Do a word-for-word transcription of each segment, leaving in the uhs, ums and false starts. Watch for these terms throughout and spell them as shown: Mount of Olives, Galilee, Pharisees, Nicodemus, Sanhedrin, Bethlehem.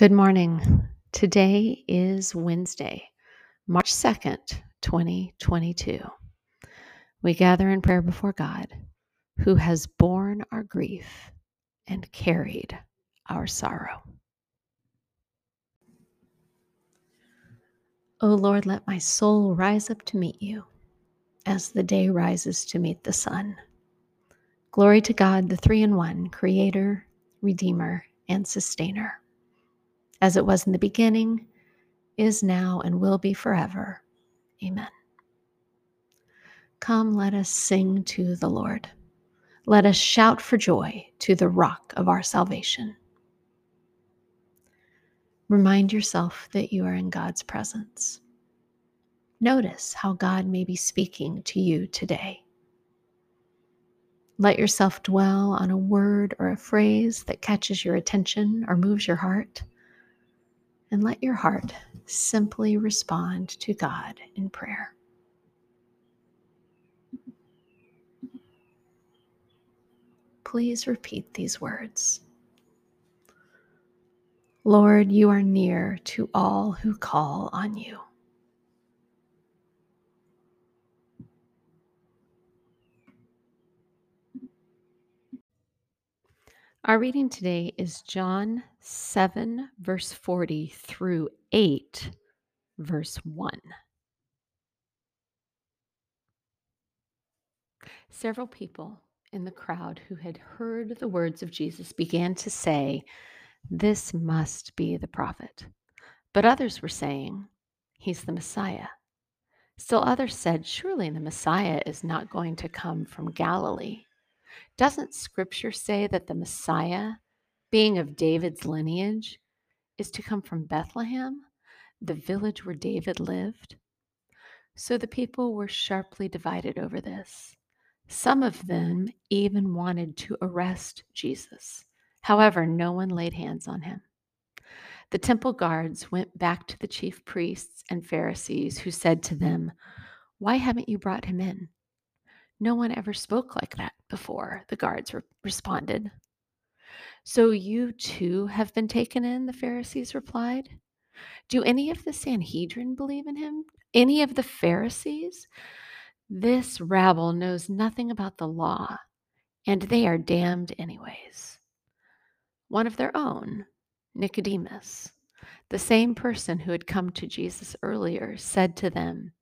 Good morning. Today is Wednesday, March second, twenty twenty-two. We gather in prayer before God, who has borne our grief and carried our sorrow. O Lord, let my soul rise up to meet you, as the day rises to meet the sun. Glory to God, the three in one, Creator, Redeemer, and Sustainer. As it was in the beginning, is now, and will be forever. Amen. Come, let us sing to the Lord. Let us shout for joy to the rock of our salvation. Remind yourself that you are in God's presence. Notice how God may be speaking to you today. Let yourself dwell on a word or a phrase that catches your attention or moves your heart. And let your heart simply respond to God in prayer. Please repeat these words. Lord, you are near to all who call on you. Our reading today is John seven, verse forty through eight, verse one. Several people in the crowd who had heard the words of Jesus began to say, "This must be the prophet." But others were saying, "He's the Messiah." Still others said, "Surely the Messiah is not going to come from Galilee. Doesn't Scripture say that the Messiah, being of David's lineage, is to come from Bethlehem, the village where David lived?" So the people were sharply divided over this. Some of them even wanted to arrest Jesus. However, no one laid hands on him. The temple guards went back to the chief priests and Pharisees, who said to them, "Why haven't you brought him in? No one ever spoke like that before," the guards re- responded. "So you too have been taken in," the Pharisees replied. "Do any of the Sanhedrin believe in him? Any of the Pharisees? This rabble knows nothing about the law, and they are damned anyways." One of their own, Nicodemus, the same person who had come to Jesus earlier, said to them,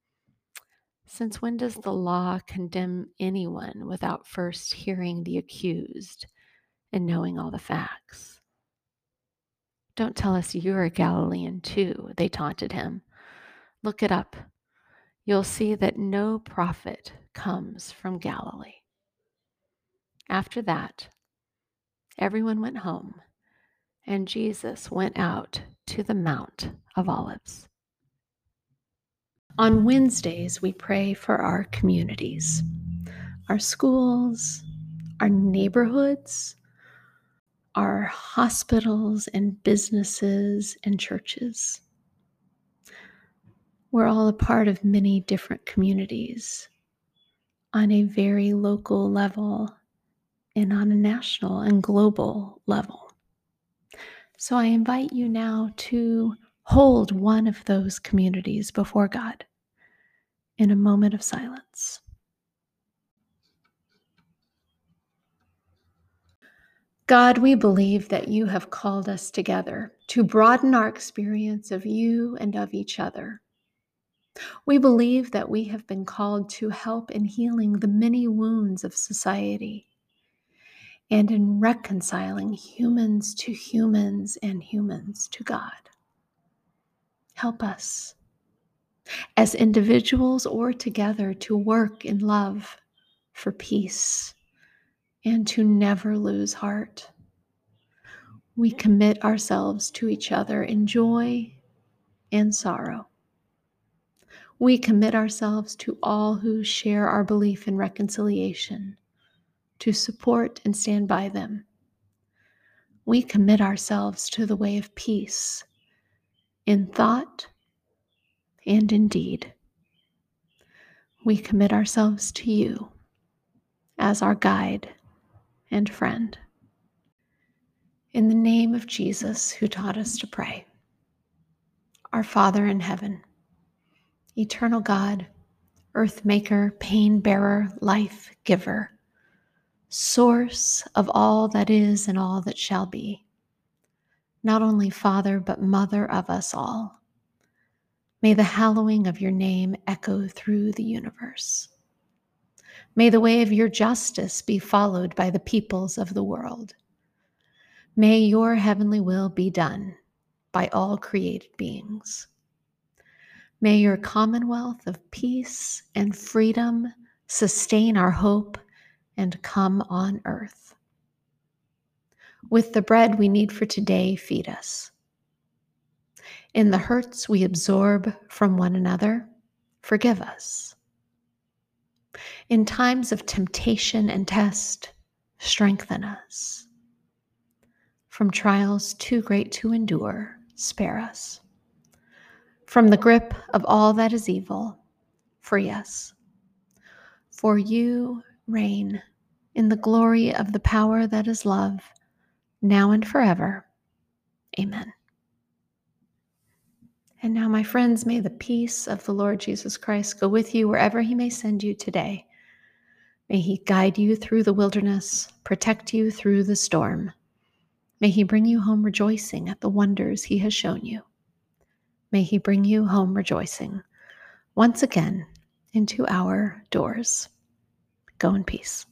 "Since when does the law condemn anyone without first hearing the accused and knowing all the facts?" "Don't tell us you're a Galilean too," they taunted him. "Look it up. You'll see that no prophet comes from Galilee." After that, everyone went home, and Jesus went out to the Mount of Olives. On Wednesdays, we pray for our communities, our schools, our neighborhoods, our hospitals and businesses and churches. We're all a part of many different communities on a very local level and on a national and global level. So I invite you now to hold one of those communities before God in a moment of silence. God, we believe that you have called us together to broaden our experience of you and of each other. We believe that we have been called to help in healing the many wounds of society and in reconciling humans to humans and humans to God. Help us, as individuals or together, to work in love for peace and to never lose heart. We commit ourselves to each other in joy and sorrow. We commit ourselves to all who share our belief in reconciliation, to support and stand by them. We commit ourselves to the way of peace, in thought and in deed. We commit ourselves to you as our guide and friend. in the name of Jesus, who taught us to pray. Our Father in heaven, eternal God, earth maker, pain bearer, life giver, source of all that is and all that shall be, not only Father, but Mother of us all, may the hallowing of your name echo through the universe. May the way of your justice be followed by the peoples of the world. May your heavenly will be done by all created beings. May your commonwealth of peace and freedom sustain our hope and come on earth. With the bread we need for today, feed us. In the hurts we absorb from one another, forgive us. In times of temptation and test, strengthen us. From trials too great to endure, spare us. From the grip of all that is evil, free us. For you reign in the glory of the power that is love, now and forever. Amen. And now, my friends, may the peace of the Lord Jesus Christ go with you wherever he may send you today. May he guide you through the wilderness, protect you through the storm. May he bring you home rejoicing at the wonders he has shown you. May he bring you home rejoicing once again into our doors. Go in peace.